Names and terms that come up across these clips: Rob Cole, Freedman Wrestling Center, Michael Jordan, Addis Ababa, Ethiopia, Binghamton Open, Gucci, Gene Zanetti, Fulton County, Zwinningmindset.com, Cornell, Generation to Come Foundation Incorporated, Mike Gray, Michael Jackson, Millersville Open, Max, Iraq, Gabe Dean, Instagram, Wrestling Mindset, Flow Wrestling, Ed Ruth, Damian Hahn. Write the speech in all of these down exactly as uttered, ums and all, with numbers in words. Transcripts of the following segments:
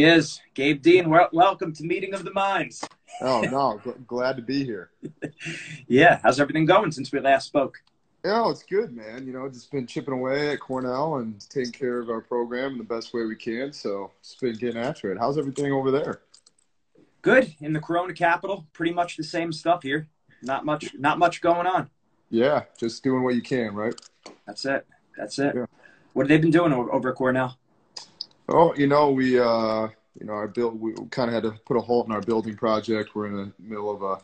He is. Gabe Dean, welcome to Meeting of the Minds. Oh, no, gl glad to be here. Yeah, how's everything going since we last spoke? Oh, it's good, man. You know, just been chipping away at Cornell and taking care of our program in the best way we can, so just been getting after it. How's everything over there? Good. In the Corona capital, pretty much the same stuff here. Not much, not much going on. Yeah, just doing what you can, right? That's it. That's it. Yeah. What have they been doing over at Cornell? Oh, you know, we, uh, you know, our build, we kind of had to put a halt in our building project. We're in the middle of a,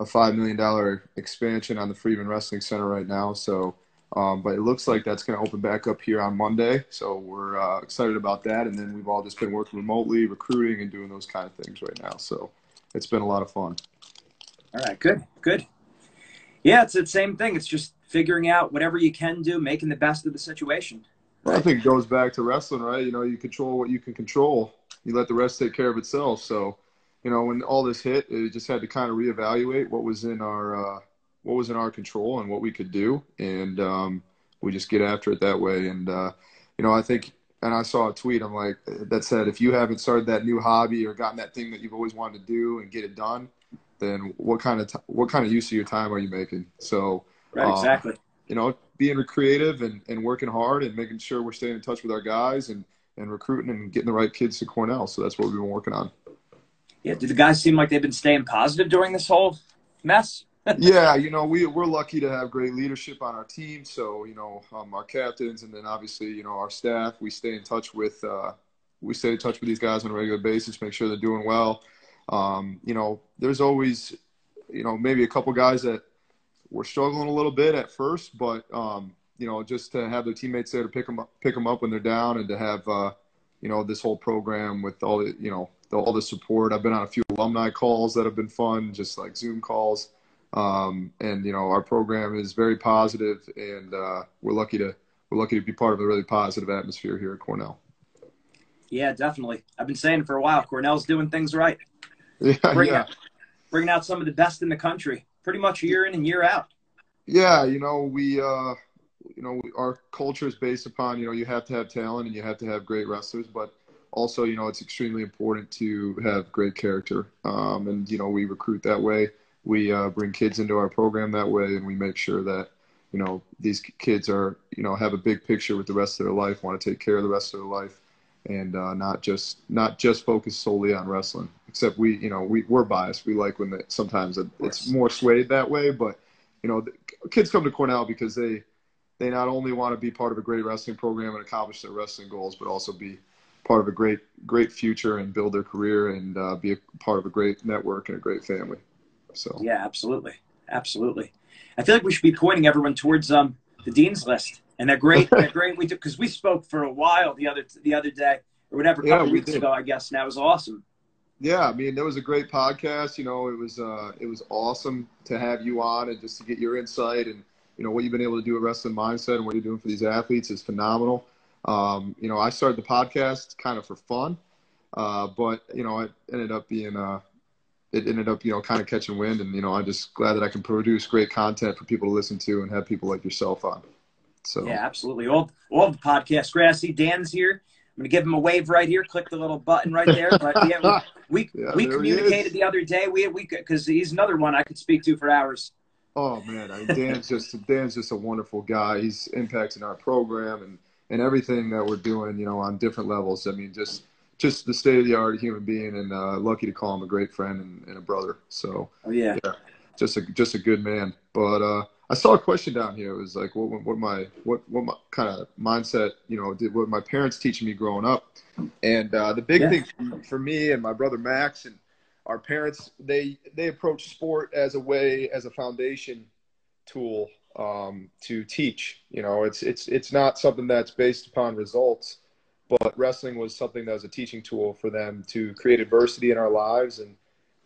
a five million dollar expansion on the Freedman Wrestling Center right now. So, um, but it looks like that's going to open back up here on Monday. So we're uh, excited about that. And then we've all just been working remotely, recruiting and doing those kind of things right now. So it's been a lot of fun. All right. Good. Good. Yeah. It's the same thing. It's just figuring out whatever you can do, making the best of the situation. Well, I think it goes back to wrestling, right? You know, you control what you can control. You let the rest take care of itself. So, you know, when all this hit, it just had to kind of reevaluate what was in our uh, what was in our control and what we could do, and um, we just get after it that way. And uh, you know, I think, and I saw a tweet. I'm like, that said, if you haven't started that new hobby or gotten that thing that you've always wanted to do and get it done, then what kind of t what kind of use of your time are you making? So, right, um, exactly. You know, being creative and, and working hard and making sure we're staying in touch with our guys and, and recruiting and getting the right kids to Cornell. So that's what we've been working on. Yeah. Do the guys seem like they've been staying positive during this whole mess? Yeah. You know, we, we're lucky to have great leadership on our team. So, you know, um, our captains and then obviously, you know, our staff, we stay in touch with, uh, we stay in touch with these guys on a regular basis, make sure they're doing well. Um, you know, there's always, you know, maybe a couple guys that, we're struggling a little bit at first, but, um, you know, just to have their teammates there to pick them up, pick them up when they're down and to have, uh, you know, this whole program with all the, you know, the, all the support. I've been on a few alumni calls that have been fun, just like Zoom calls. Um, and, you know, our program is very positive and uh, we're lucky to, we're lucky to be part of a really positive atmosphere here at Cornell. Yeah, definitely. I've been saying for a while, Cornell's doing things right. Yeah, bringing, yeah. Out, bringing out some of the best in the country. Pretty much year in and year out. Yeah, you know, we, uh, you know, we, our culture is based upon, you know, you have to have talent and you have to have great wrestlers, but also, you know, it's extremely important to have great character. Um, and, you know, we recruit that way. We uh, bring kids into our program that way, and we make sure that, you know, these kids are, you know, have a big picture with the rest of their life, want to take care of the rest of their life, and uh, not just not just focus solely on wrestling. Except we, you know, we, we're biased. We like when they, sometimes it's more swayed that way. But, you know, the kids come to Cornell because they, they not only want to be part of a great wrestling program and accomplish their wrestling goals, but also be part of a great, great future and build their career and uh, be a part of a great network and a great family. So yeah, absolutely. Absolutely. I feel like we should be pointing everyone towards um, the Dean's List. And they're great. They're great. We do, because we spoke for a while the other, the other day or whatever, a couple yeah, weeks did. ago, I guess. And that was awesome. Yeah, I mean, that was a great podcast. You know, it was uh, it was awesome to have you on and just to get your insight and, you know, what you've been able to do at Wrestling Mindset and what you're doing for these athletes is phenomenal. Um, you know, I started the podcast kind of for fun, uh, but, you know, it ended up being, uh, it ended up, you know, kind of catching wind. And, you know, I'm just glad that I can produce great content for people to listen to and have people like yourself on. So yeah, absolutely. All, all the podcasts, Grassy, Dan's here. I'm going to give him a wave right here. Click the little button right there. But yeah, we we, yeah, we communicated the other day. We we because he's another one I could speak to for hours. Oh man, I mean, Dan's just Dan's just a wonderful guy. He's impacting our program and and everything that we're doing. You know, on different levels. I mean, just just the state of the art human being, and uh, lucky to call him a great friend and, and a brother. So oh, yeah. yeah, just a just a good man. But uh, I saw a question down here. It was like, what, what my, what, what my kind of mindset, you know, did what my parents teaching me growing up. And uh, the big yeah. thing for me and my brother Max and our parents, they they approach sport as a way, as a foundation tool um, to teach. You know, it's it's it's not something that's based upon results, but wrestling was something that was a teaching tool for them to create adversity in our lives and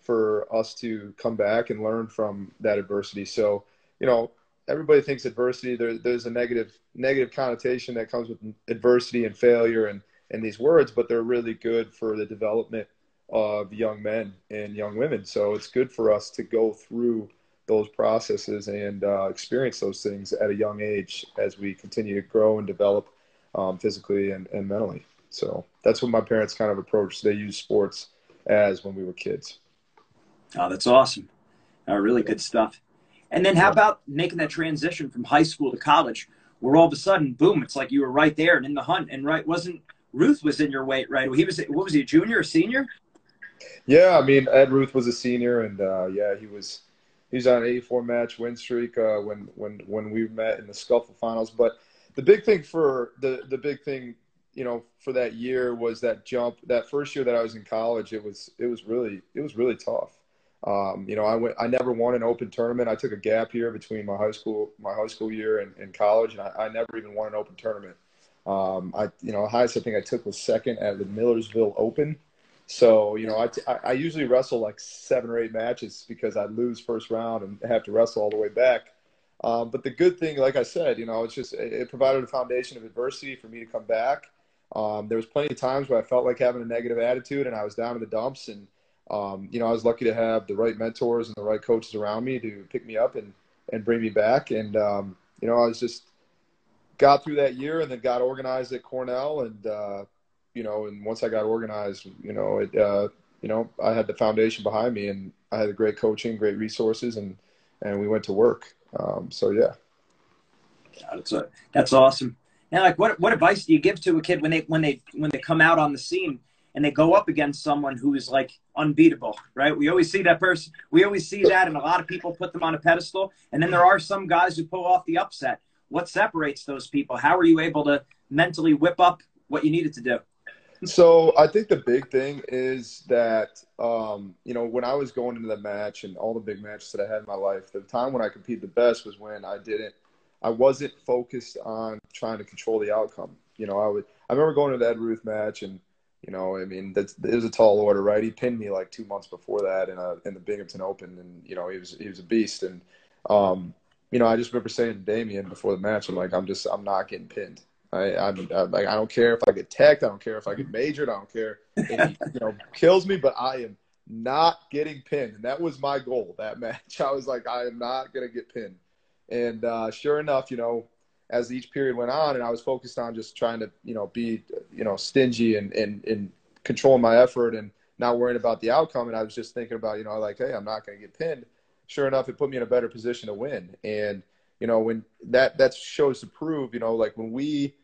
for us to come back and learn from that adversity. So, you know, everybody thinks adversity, there, there's a negative negative connotation that comes with adversity and failure and, and these words, but they're really good for the development of young men and young women. So it's good for us to go through those processes and uh, experience those things at a young age as we continue to grow and develop um, physically and, and mentally. So that's what my parents kind of approached. They used sports as when we were kids. Oh, that's awesome. Uh, really good stuff. And then how about making that transition from high school to college, where all of a sudden, boom, it's like you were right there and in the hunt. And right, wasn't Ruth was in your weight, right? He was, what was he, a junior or senior? Yeah, I mean, Ed Ruth was a senior, and uh, yeah, he was he was on an eighty-four match win streak uh, when when when we met in the scuffle finals. But the big thing for the the big thing, you know, for that year was that jump. That first year that I was in college, it was it was really it was really tough. Um, you know, I went. I never won an open tournament. I took a gap year between my high school, my high school year and, and college, and I, I never even won an open tournament. Um, I, you know, the highest I think I took was second at the Millersville Open. So, you know, I, t I usually wrestle like seven or eight matches because I lose first round and have to wrestle all the way back. Um, but the good thing, like I said, you know, it's just it, it provided a foundation of adversity for me to come back. Um, there was plenty of times where I felt like having a negative attitude and I was down in the dumps, and Um, you know, I was lucky to have the right mentors and the right coaches around me to pick me up and, and bring me back. And, um, you know, I was just got through that year and then got organized at Cornell. And, uh, you know, and once I got organized, you know, it, uh, you know, I had the foundation behind me, and I had great coaching, great resources, and, and we went to work. Um, so, yeah. That's, a, that's awesome. Now, like, what, what advice do you give to a kid when they, when they, when they come out on the scene and they go up against someone who is like unbeatable, right? We always see that person. We always see that. And a lot of people put them on a pedestal. And then there are some guys who pull off the upset. What separates those people? How are you able to mentally whip up what you needed to do? So I think the big thing is that, um, you know, when I was going into the match and all the big matches that I had in my life, the time when I competed the best was when I didn't, I wasn't focused on trying to control the outcome. You know, I would, I remember going to the Ed Ruth match, and, you know, I mean, that's, it was a tall order, right? He pinned me like two months before that in, a, in the Binghamton Open, and, you know, he was he was a beast. And, um, you know, I just remember saying to Damian before the match, I'm like, I'm just, I'm not getting pinned. I, I'm, I'm like, I don't care if I get teched. I don't care if I get majored. I don't care if he, you know, kills me, but I am not getting pinned. And that was my goal, that match. I was like, I am not going to get pinned. And uh, sure enough, you know, as each period went on, and I was focused on just trying to, you know, be, you know, stingy and, and, and controlling my effort and not worrying about the outcome. And I was just thinking about, you know, like, hey, I'm not going to get pinned. Sure enough, it put me in a better position to win. And, you know, when that, that shows to prove, you know, like when we,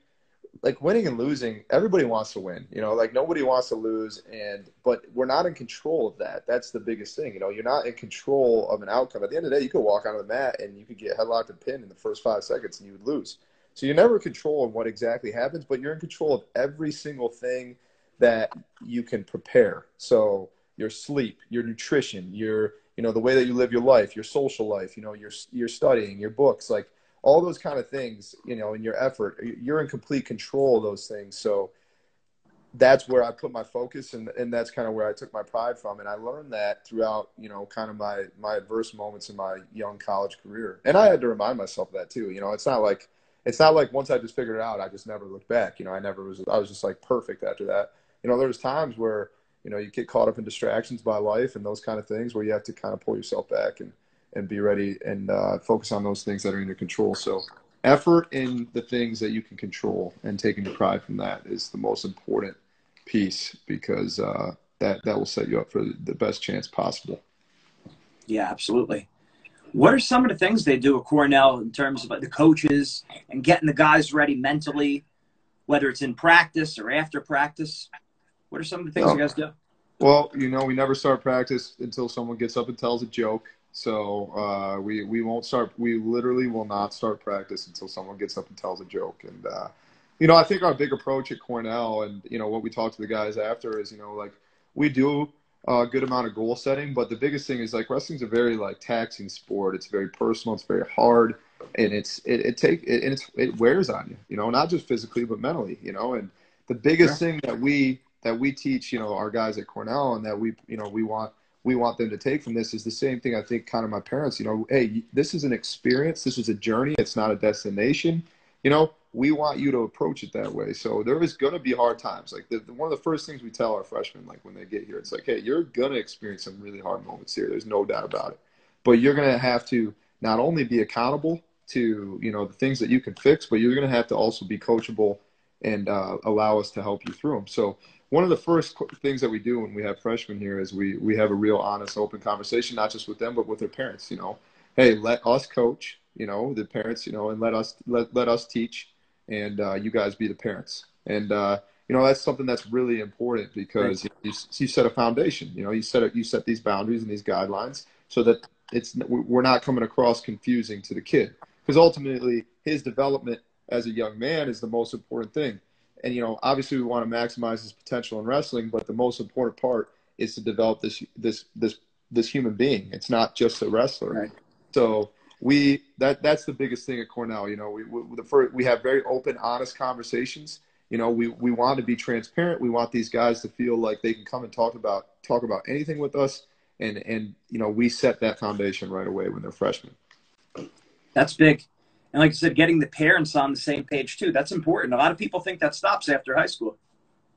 like winning and losing, everybody wants to win, you know, like nobody wants to lose. And, but we're not in control of that. That's the biggest thing. You know, you're not in control of an outcome. At the end of the day, you could walk out of the mat and you could get headlocked and pinned in the first five seconds and you would lose. So you're never in control of what exactly happens, but you're in control of every single thing that you can prepare. So your sleep, your nutrition, your, you know, the way that you live your life, your social life, you know, your, your studying, your books, like, all those kind of things, you know, in your effort, you're in complete control of those things. So that's where I put my focus, and, and that's kind of where I took my pride from. And I learned that throughout, you know, kind of my, my adverse moments in my young college career. And I had to remind myself of that too. You know, it's not like, it's not like once I just figured it out, I just never looked back. You know, I never was, I was just like perfect after that. You know, there's times where, you know, you get caught up in distractions by life and those kind of things where you have to kind of pull yourself back and, and be ready and uh, focus on those things that are in your control. So effort in the things that you can control and taking the pride from that is the most important piece, because uh, that, that will set you up for the best chance possible. Yeah, absolutely. What are some of the things they do at Cornell in terms of like, the coaches and getting the guys ready mentally, whether it's in practice or after practice? What are some of the things no. you guys do? Well, you know, we never start practice until someone gets up and tells a joke. So uh, we, we won't start, we literally will not start practice until someone gets up and tells a joke. And, uh, you know, I think our big approach at Cornell and, you know, what we talk to the guys after is, you know, like we do a good amount of goal setting, but the biggest thing is like wrestling's a very like taxing sport. It's very personal. It's very hard, and it's, it, it take it, and it's, it wears on you, you know, not just physically, but mentally, you know, and the biggest yeah. thing that we, that we teach, you know, our guys at Cornell and that we, you know, we want, we want them to take from this is the same thing I think kind of my parents, you know, hey, this is an experience. This is a journey. It's not a destination. You know, we want you to approach it that way. So there is going to be hard times. Like the, the, one of the first things we tell our freshmen, like when they get here, it's like, hey, you're going to experience some really hard moments here. There's no doubt about it. But you're going to have to not only be accountable to, you know, the things that you can fix, but you're going to have to also be coachable and uh, allow us to help you through them. So one of the first things that we do when we have freshmen here is we, we have a real honest, open conversation, not just with them, but with their parents, you know, hey, let us coach, you know, the parents, you know, and let us, let, let us teach, and uh, you guys be the parents. And, uh, you know, that's something that's really important, because you, you set a foundation, you know, you set it, you set these boundaries and these guidelines so that it's, we're not coming across confusing to the kid, because ultimately his development as a young man is the most important thing. And, you know, obviously we want to maximize his potential in wrestling, but the most important part is to develop this, this, this, this human being. It's not just a wrestler. Right. So we, that, that's the biggest thing at Cornell. You know, we, we, the first, we have very open, honest conversations. You know, we, we want to be transparent. We want these guys to feel like they can come and talk about, talk about anything with us. And, and, you know, we set that foundation right away when they're freshmen. That's big. And like I said, getting the parents on the same page too, that's important. A lot of people think that stops after high school.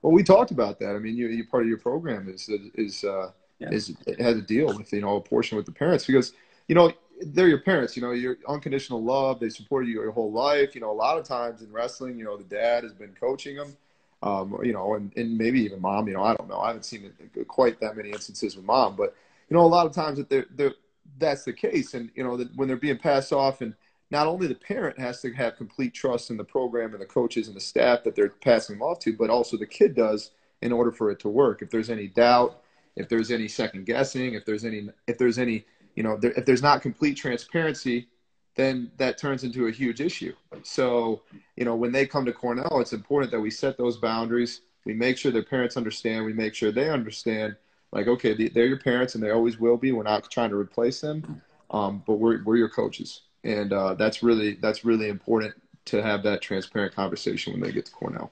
Well, we talked about that. I mean, you, you part of your program is, is, uh, yeah. is, it has a deal with, you know, a portion with the parents, because, you know, they're your parents, you know, your unconditional love. They supported you your whole life. You know, a lot of times in wrestling, you know, the dad has been coaching them, um, you know, and, and maybe even mom, you know, I don't know. I haven't seen it, quite that many instances with mom, but you know, a lot of times that they're, they're, that's the case. And, you know, that when they're being passed off, and, not only the parent has to have complete trust in the program and the coaches and the staff that they're passing them off to, but also the kid does in order for it to work. If there's any doubt, if there's any second guessing, if there's any, if there's any, you know, there, if there's not complete transparency, then that turns into a huge issue. So, you know, when they come to Cornell, it's important that we set those boundaries. We make sure their parents understand. We make sure they understand, like, okay, they're your parents and they always will be. We're not trying to replace them, um, but we're, we're your coaches. And uh, that's really that's really important to have that transparent conversation when they get to Cornell.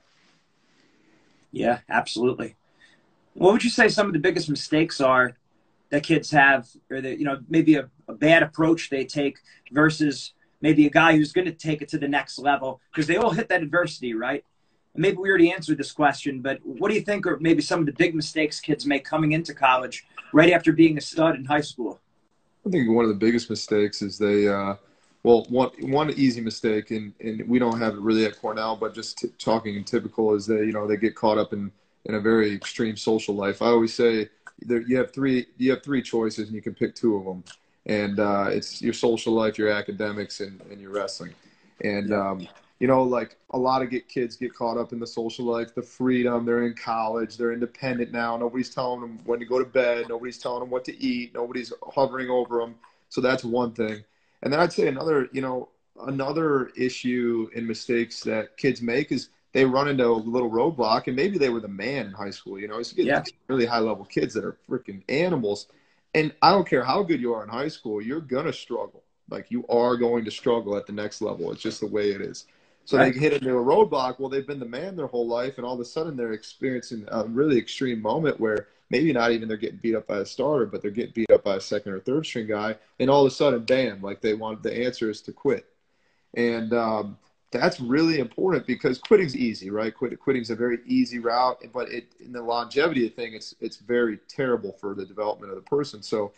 Yeah, absolutely. What would you say some of the biggest mistakes are that kids have, or that, you know, maybe a, a bad approach they take versus maybe a guy who's going to take it to the next level? Because they all hit that adversity, right? And maybe we already answered this question, but what do you think are maybe some of the big mistakes kids make coming into college right after being a stud in high school? I think one of the biggest mistakes is they uh, – Well, one, one easy mistake, and, and we don't have it really at Cornell, but just t talking in typical, is that, you know, they get caught up in, in a very extreme social life. I always say there, you have three you have three choices, and you can pick two of them. And uh, it's your social life, your academics, and, and your wrestling. And, um, you know, like a lot of get kids get caught up in the social life, the freedom. They're in college. They're independent now. Nobody's telling them when to go to bed. Nobody's telling them what to eat. Nobody's hovering over them. So that's one thing. And then I'd say another, you know, another issue and mistakes that kids make is they run into a little roadblock, and maybe they were the man in high school. You know, it's yeah. really high level kids that are freaking animals. And I don't care how good you are in high school, you're going to struggle. Like, you are going to struggle at the next level. It's just the way it is. So right. They hit into a roadblock. Well, they've been the man their whole life, and all of a sudden they're experiencing a really extreme moment where maybe not even they're getting beat up by a starter, but they're getting beat up by a second or third string guy. And all of a sudden, bam, like they want the answer is to quit. And um, that's really important, because quitting's easy, right? Quit, quitting's a very easy route, but it, in the longevity thing, it's, it's very terrible for the development of the person. So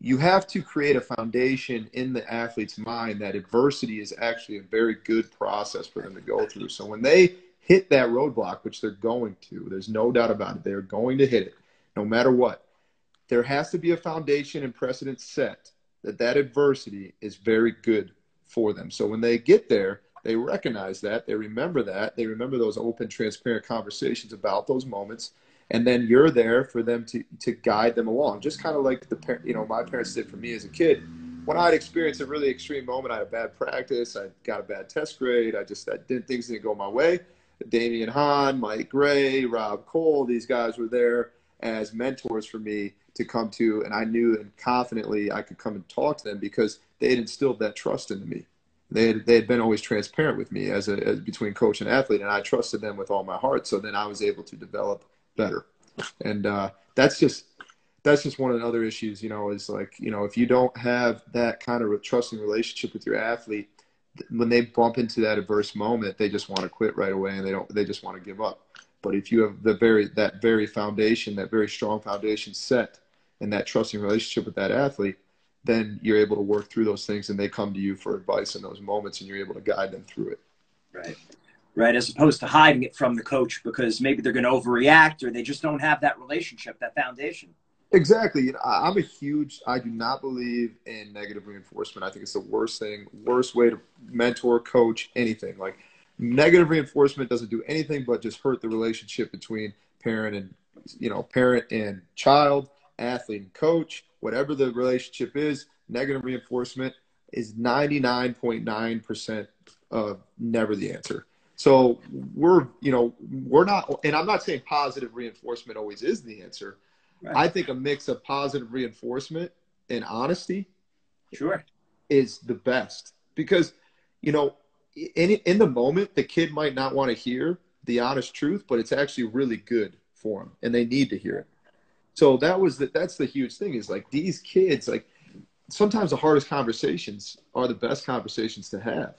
you have to create a foundation in the athlete's mind that adversity is actually a very good process for them to go through. So when they hit that roadblock, which they're going to, there's no doubt about it, they're going to hit it. No matter what, there has to be a foundation and precedent set that that adversity is very good for them. So when they get there, they recognize that, they remember that, they remember those open, transparent conversations about those moments, and then you're there for them to, to guide them along. Just kind of like the you know my parents did for me as a kid. When I'd experienced a really extreme moment, I had a bad practice, I got a bad test grade, I just I didn't things didn't go my way. Damian Hahn, Mike Gray, Rob Cole, these guys were there as mentors for me to come to, and I knew and confidently I could come and talk to them because they had instilled that trust into me. They had, they had been always transparent with me as a as between coach and athlete, and I trusted them with all my heart. So then I was able to develop better, and uh, that's just that's just one of the other issues. You know, is like you know if you don't have that kind of trusting relationship with your athlete, when they bump into that adverse moment, they just want to quit right away, and they don't. They just want to give up. But if you have the very, that very foundation, that very strong foundation set, and that trusting relationship with that athlete, then you're able to work through those things, and they come to you for advice in those moments, and you're able to guide them through it. Right. right? As opposed to hiding it from the coach because maybe they're going to overreact or they just don't have that relationship, that foundation. Exactly. You know, I'm a huge, I do not believe in negative reinforcement. I think it's the worst thing, worst way to mentor, coach, anything. Like, negative reinforcement doesn't do anything but just hurt the relationship between parent and, you know, parent and child, athlete and coach, whatever the relationship is. Negative reinforcement is ninety-nine point nine percent of never the answer. So we're, you know, we're not, and I'm not saying positive reinforcement always is the answer. Right. I think a mix of positive reinforcement and honesty sure, is the best, because, you know, in, in the moment, the kid might not want to hear the honest truth, but it's actually really good for them and they need to hear it. So that was the, that's the huge thing is like these kids, like sometimes the hardest conversations are the best conversations to have.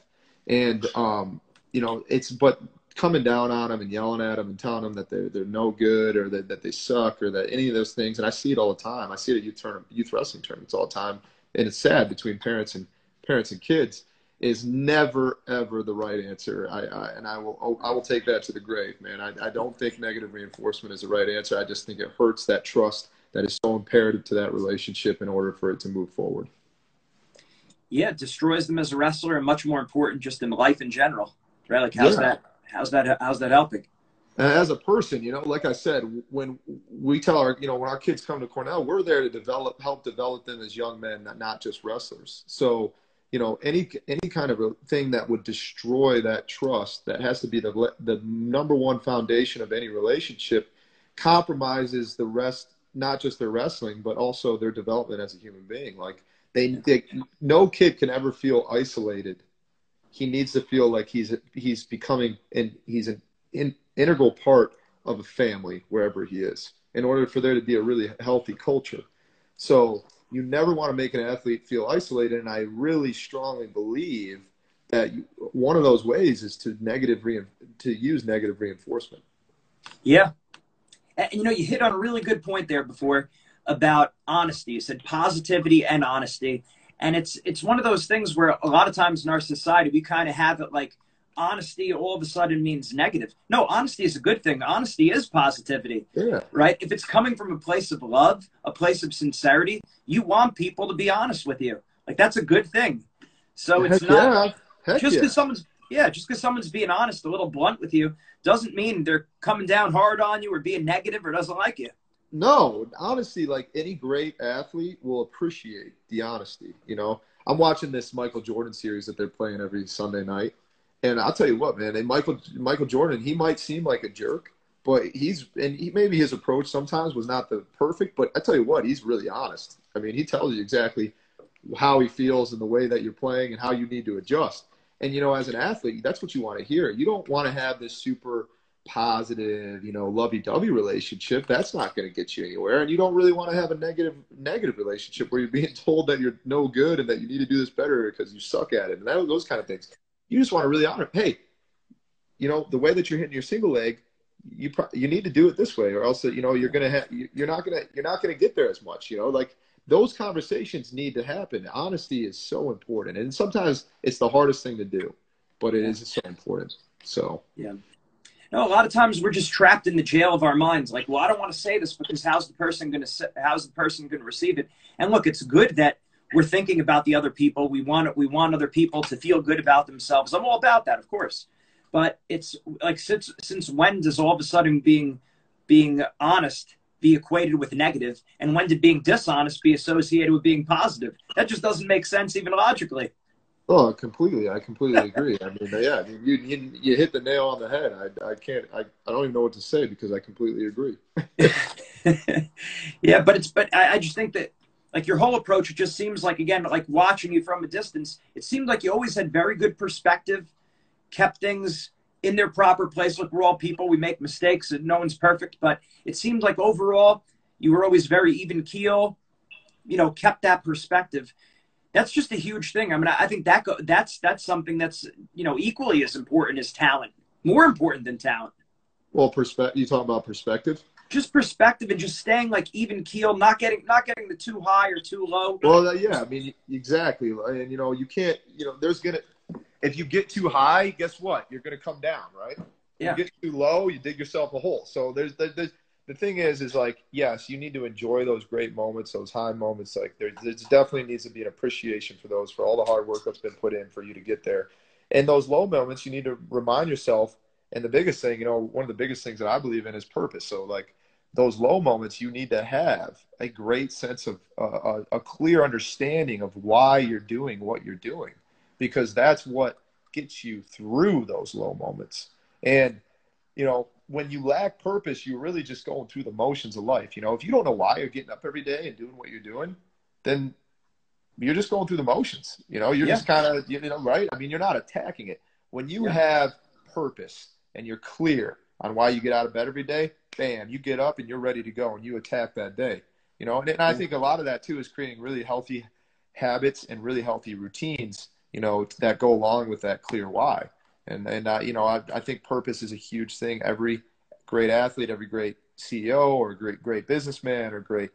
And, um, you know, it's, but coming down on them and yelling at them and telling them that they're, they're no good or that, that they suck or that any of those things. And I see it all the time. I see it at youth, turn, youth wrestling tournaments all the time. And it's sad between parents and parents and kids is never, ever the right answer. I, I and I will, I will take that to the grave, man. I, I don't think negative reinforcement is the right answer. I just think it hurts that trust that is so imperative to that relationship in order for it to move forward. Yeah, it destroys them as a wrestler and much more important just in life in general, right? Like how's yeah. that, how's that, how's that helping? And as a person, you know, like I said, when we tell our, you know, when our kids come to Cornell, we're there to develop, help develop them as young men, not, not just wrestlers. So, you know, any, any kind of a thing that would destroy that trust, that has to be the, the number one foundation of any relationship, compromises the rest, not just their wrestling, but also their development as a human being. Like, They, they, no kid can ever feel isolated. He needs to feel like he's he's becoming and he's an in, integral part of a family wherever he is. In order for there to be a really healthy culture, so you never want to make an athlete feel isolated. And I really strongly believe that you, one of those ways is to negative re, to use negative reinforcement. Yeah, and you know you hit on a really good point there before. About honesty. You said positivity and honesty. And it's it's one of those things where a lot of times in our society, we kind of have it like honesty all of a sudden means negative. No, honesty is a good thing. Honesty is positivity, yeah. right? If it's coming from a place of love, a place of sincerity, you want people to be honest with you. Like that's a good thing. So Heck it's not yeah. just because yeah. someone's, yeah, just because someone's being honest, a little blunt with you doesn't mean they're coming down hard on you or being negative or doesn't like you. No, honestly, like any great athlete will appreciate the honesty. You know, I'm watching this Michael Jordan series that they're playing every Sunday night. And I'll tell you what, man, and Michael, Michael Jordan, he might seem like a jerk, but he's, and he, maybe his approach sometimes was not the perfect, but I tell you what, he's really honest. I mean, he tells you exactly how he feels and the way that you're playing and how you need to adjust. And, you know, as an athlete, that's what you want to hear. You don't want to have this super positive, you know, lovey-dovey relationship. That's not going to get you anywhere. And you don't really want to have a negative negative relationship where you're being told that you're no good and that you need to do this better because you suck at it and that, those kind of things. You just want to really honor, hey, you know, the way that you're hitting your single leg, you pro you need to do it this way, or else, you know, you're gonna have you're not gonna you're not gonna get there as much. You know, like those conversations need to happen. Honesty is so important, and sometimes it's the hardest thing to do, but it is so important. So yeah. No, a lot of times we're just trapped in the jail of our minds. Like, well, I don't want to say this because how's the person going to how's the person going to receive it? And look, it's good that we're thinking about the other people. We want we want other people to feel good about themselves. I'm all about that, of course. But it's like since since when does all of a sudden being being honest be equated with negative? And when did being dishonest be associated with being positive? That just doesn't make sense even logically. Oh, completely. I completely agree. I mean, yeah, you, you, you hit the nail on the head. I, I can't, I, I don't even know what to say because I completely agree. Yeah, but it's, but I, I just think that like your whole approach, it just seems like, again, like watching you from a distance, it seemed like you always had very good perspective, kept things in their proper place. Look, we're all people, we make mistakes and no one's perfect, but it seemed like overall you were always very even keel, you know, kept that perspective. That's just a huge thing. I mean, I think that go, that's that's something that's, you know, equally as important as talent, more important than talent. Well, perspective. You talking about perspective? Just perspective and just staying like even keel, not getting not getting the too high or too low. Well, yeah, I mean, exactly. And you know, you can't. You know, there's gonna if you get too high, guess what? You're going to come down, right? Yeah. If you get too low, you dig yourself a hole. So there's, there's the thing is, is like, yes, you need to enjoy those great moments, those high moments. Like there, there definitely needs to be an appreciation for those, for all the hard work that's been put in for you to get there. And those low moments, you need to remind yourself. And the biggest thing, you know, one of the biggest things that I believe in is purpose. So like those low moments, you need to have a great sense of uh, a, a clear understanding of why you're doing what you're doing, because that's what gets you through those low moments. And, you know, when you lack purpose, you're really just going through the motions of life. You know, if you don't know why you're getting up every day and doing what you're doing, then you're just going through the motions. You know, you're yeah. just kind of, you know, right? I mean, you're not attacking it. When you yeah. have purpose and you're clear on why you get out of bed every day, bam, you get up and you're ready to go and you attack that day. You know, and, and I think a lot of that too is creating really healthy habits and really healthy routines, you know, that go along with that clear why. And, and uh, you know, I, I think purpose is a huge thing. Every great athlete, every great C E O or great, great businessman or great,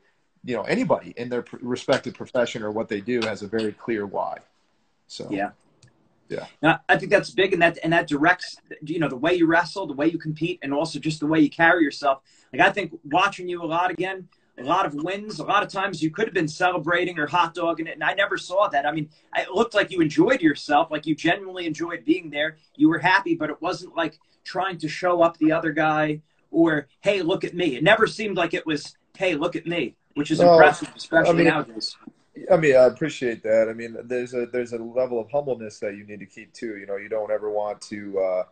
you know, anybody in their respective profession or what they do has a very clear why. So, yeah. Yeah. And I think that's big, and that, and that directs, you know, the way you wrestle, the way you compete, and also just the way you carry yourself. Like, I think watching you a lot again, a lot of wins, a lot of times you could have been celebrating or hot dogging it, and I never saw that. I mean, it looked like you enjoyed yourself, like you genuinely enjoyed being there. You were happy, but it wasn't like trying to show up the other guy or, hey, look at me. It never seemed like it was, hey, look at me, which is no, impressive, especially I mean, nowadays. I mean, I appreciate that. I mean, there's a there's a level of humbleness that you need to keep too. You know, you don't ever want to, uh,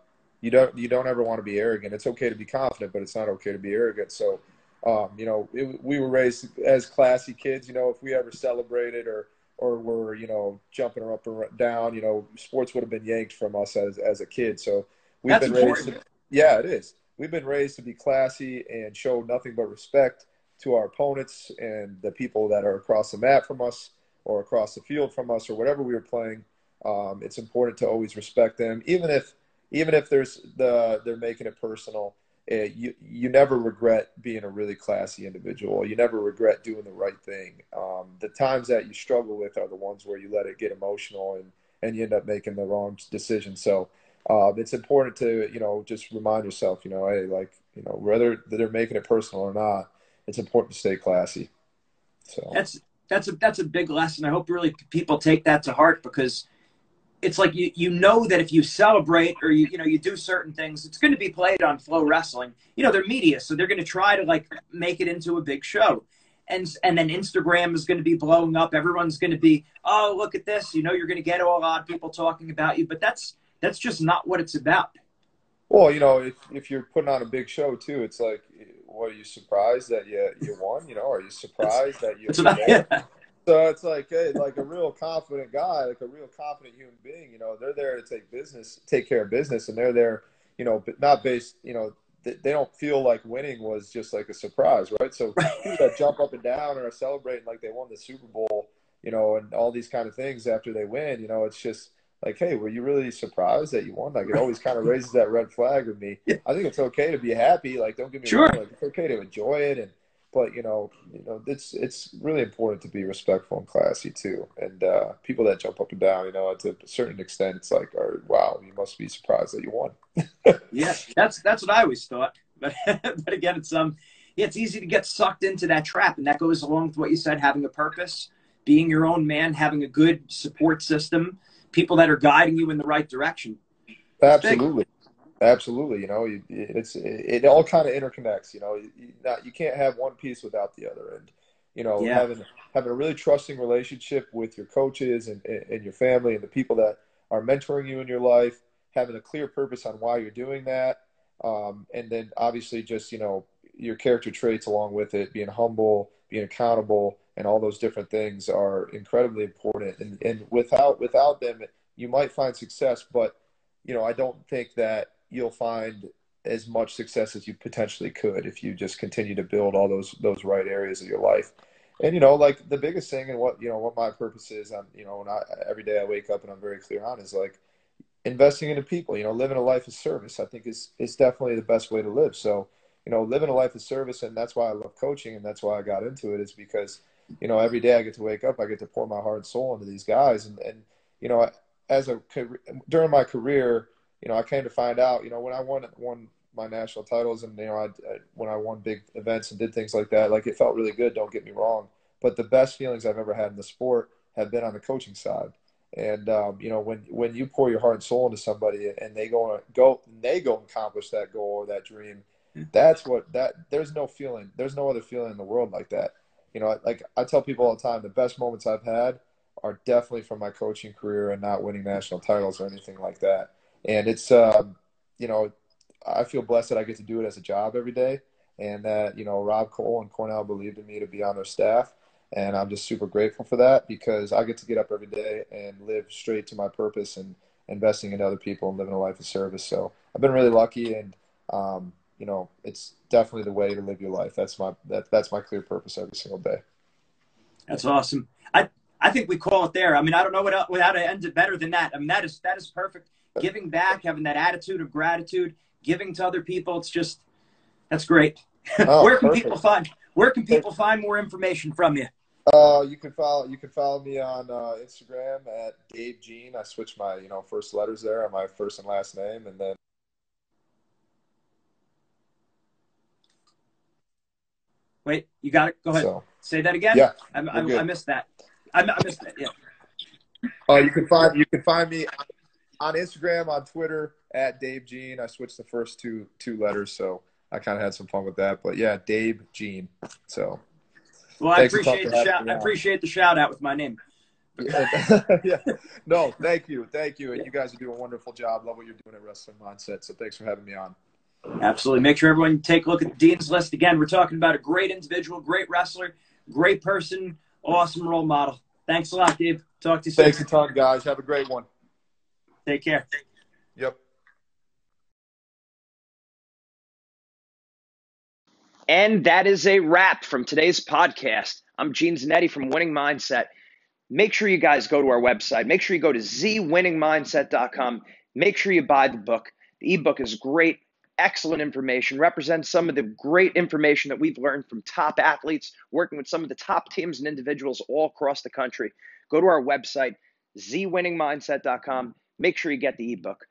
you don't you don't ever want to be arrogant. It's okay to be confident, but it's not okay to be arrogant. So, um, you know, it, we were raised as classy kids. You know, if we ever celebrated or or were, you know, jumping up or down, you know, sports would have been yanked from us as as a kid. So we've That's been important. raised. To, yeah, it is. We've been raised to be classy and show nothing but respect to our opponents and the people that are across the mat from us or across the field from us or whatever we were playing. Um, it's important to always respect them. Even if, even if there's the, they're making it personal, uh, you, you never regret being a really classy individual. You never regret doing the right thing. Um, the times that you struggle with are the ones where you let it get emotional and, and you end up making the wrong decision. So uh, it's important to, you know, just remind yourself, you know, hey, like, you know, whether they're making it personal or not, it's important to stay classy. So that's that's a that's a big lesson. I hope really people take that to heart, because it's like you you know that if you celebrate or you you know you do certain things, it's going to be played on Flow Wrestling. You know, they're media, so they're going to try to like make it into a big show, and and then Instagram is going to be blowing up. Everyone's going to be, oh, look at this. You know, you're going to get all odd people talking about you, but that's that's just not what it's about. Well, you know, if, if you're putting on a big show too, it's like, what, are you surprised that you, you won? You know, are you surprised that you won? Yeah. So it's like, hey, like a real confident guy, like a real confident human being, you know, they're there to take business, take care of business. And they're there, you know, but not based, you know, they, they don't feel like winning was just like a surprise, right? So people that jump up and down or are celebrating like they won the Super Bowl, you know, and all these kind of things after they win, you know, it's just, like, hey, were you really surprised that you won? Like, it always kind of raises that red flag with me. Yeah. I think it's okay to be happy. Like, don't get me sure. wrong. Like, it's okay to enjoy it. And but you know, you know, it's it's really important to be respectful and classy too. And uh, people that jump up and down, you know, to a certain extent, it's like, or, wow, you must be surprised that you won. Yeah, that's that's what I always thought. But but again, it's um, it's easy to get sucked into that trap, and that goes along with what you said: having a purpose, being your own man, having a good support system. People that are guiding you in the right direction. Absolutely. Absolutely. You know, you, it's, it, it all kind of interconnects, you know, you, you, not, you can't have one piece without the other. And, you know, yeah. having, having a really trusting relationship with your coaches and, and your family and the people that are mentoring you in your life, having a clear purpose on why you're doing that. Um, and then obviously just, you know, your character traits along with it, being humble, being accountable, and all those different things are incredibly important. And, and without without them, you might find success, but, you know, I don't think that you'll find as much success as you potentially could if you just continue to build all those those right areas of your life. And, you know, like the biggest thing and what, you know, what my purpose is, I'm, you know, when I, every day I wake up and I'm very clear on is like investing into people, you know, living a life of service, I think is, is definitely the best way to live. So, you know, living a life of service, and that's why I love coaching, and that's why I got into it, is because, you know, every day I get to wake up, I get to pour my heart and soul into these guys. And, and you know, I, as a during my career, you know, I came to find out, you know, when I won won my national titles and, you know, I, I when I won big events and did things like that, like it felt really good. Don't get me wrong, but the best feelings I've ever had in the sport have been on the coaching side. And um, you know, when when you pour your heart and soul into somebody and they go and go and they go and accomplish that goal or that dream, that's what that there's no feeling, there's no other feeling in the world like that. You know, like I tell people all the time, the best moments I've had are definitely from my coaching career and not winning national titles or anything like that. And it's, um, you know, I feel blessed that I get to do it as a job every day, and that, you know, Rob Cole and Cornell believed in me to be on their staff. And I'm just super grateful for that, because I get to get up every day and live straight to my purpose and investing in other people and living a life of service. So I've been really lucky, and, um, you know, it's definitely the way to live your life. That's my, that, that's my clear purpose every single day. That's awesome. I, I think we call it there. I mean, I don't know what else, how to end it better than that. I mean, that is, that is perfect. Giving back, having that attitude of gratitude, giving to other people. It's just, that's great. Oh, where can perfect. people find, where can people find more information from you? Uh, you can follow, you can follow me on uh, Instagram at Gabe Dean. I switched my, you know, first letters there on my first and last name. And then wait, you got it. Go ahead. So, say that again. Yeah, I, I, I missed that. I, I missed that. Yeah. Uh, you can find, you can find me on Instagram, on Twitter at Dave Gene. I switched the first two, two letters. So I kind of had some fun with that, but yeah, Dave Gene. So. Well, I appreciate the shout. I appreciate the shout out with my name. Yeah. yeah. No, thank you. Thank you. And yeah. You guys are doing a wonderful job. Love what you're doing at Wrestling Mindset. So thanks for having me on. Absolutely. Make sure everyone take a look at Dean's list. Again, we're talking about a great individual, great wrestler, great person, awesome role model. Thanks a lot, Gabe. Talk to you soon. Thanks a ton, guys. Have a great one. Take care. Yep. And that is a wrap from today's podcast. I'm Gene Zanetti from Winning Mindset. Make sure you guys go to our website. Make sure you go to Z winning mindset dot com. Make sure you buy the book. The ebook is great, excellent information, represents some of the great information that we've learned from top athletes, working with some of the top teams and individuals all across the country. Go to our website, Z winning mindset dot com. Make sure you get the ebook.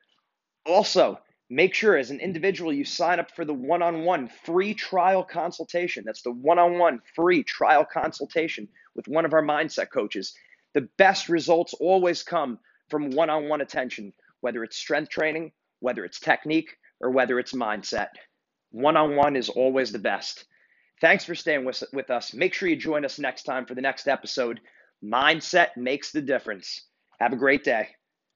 Also, make sure as an individual you sign up for the one-on-one free trial consultation. That's the one-on-one free trial consultation with one of our mindset coaches. The best results always come from one-on-one attention, whether it's strength training, whether it's technique, or whether it's mindset. One-on-one is always the best. Thanks for staying with, with us. Make sure you join us next time for the next episode. Mindset makes the difference. Have a great day.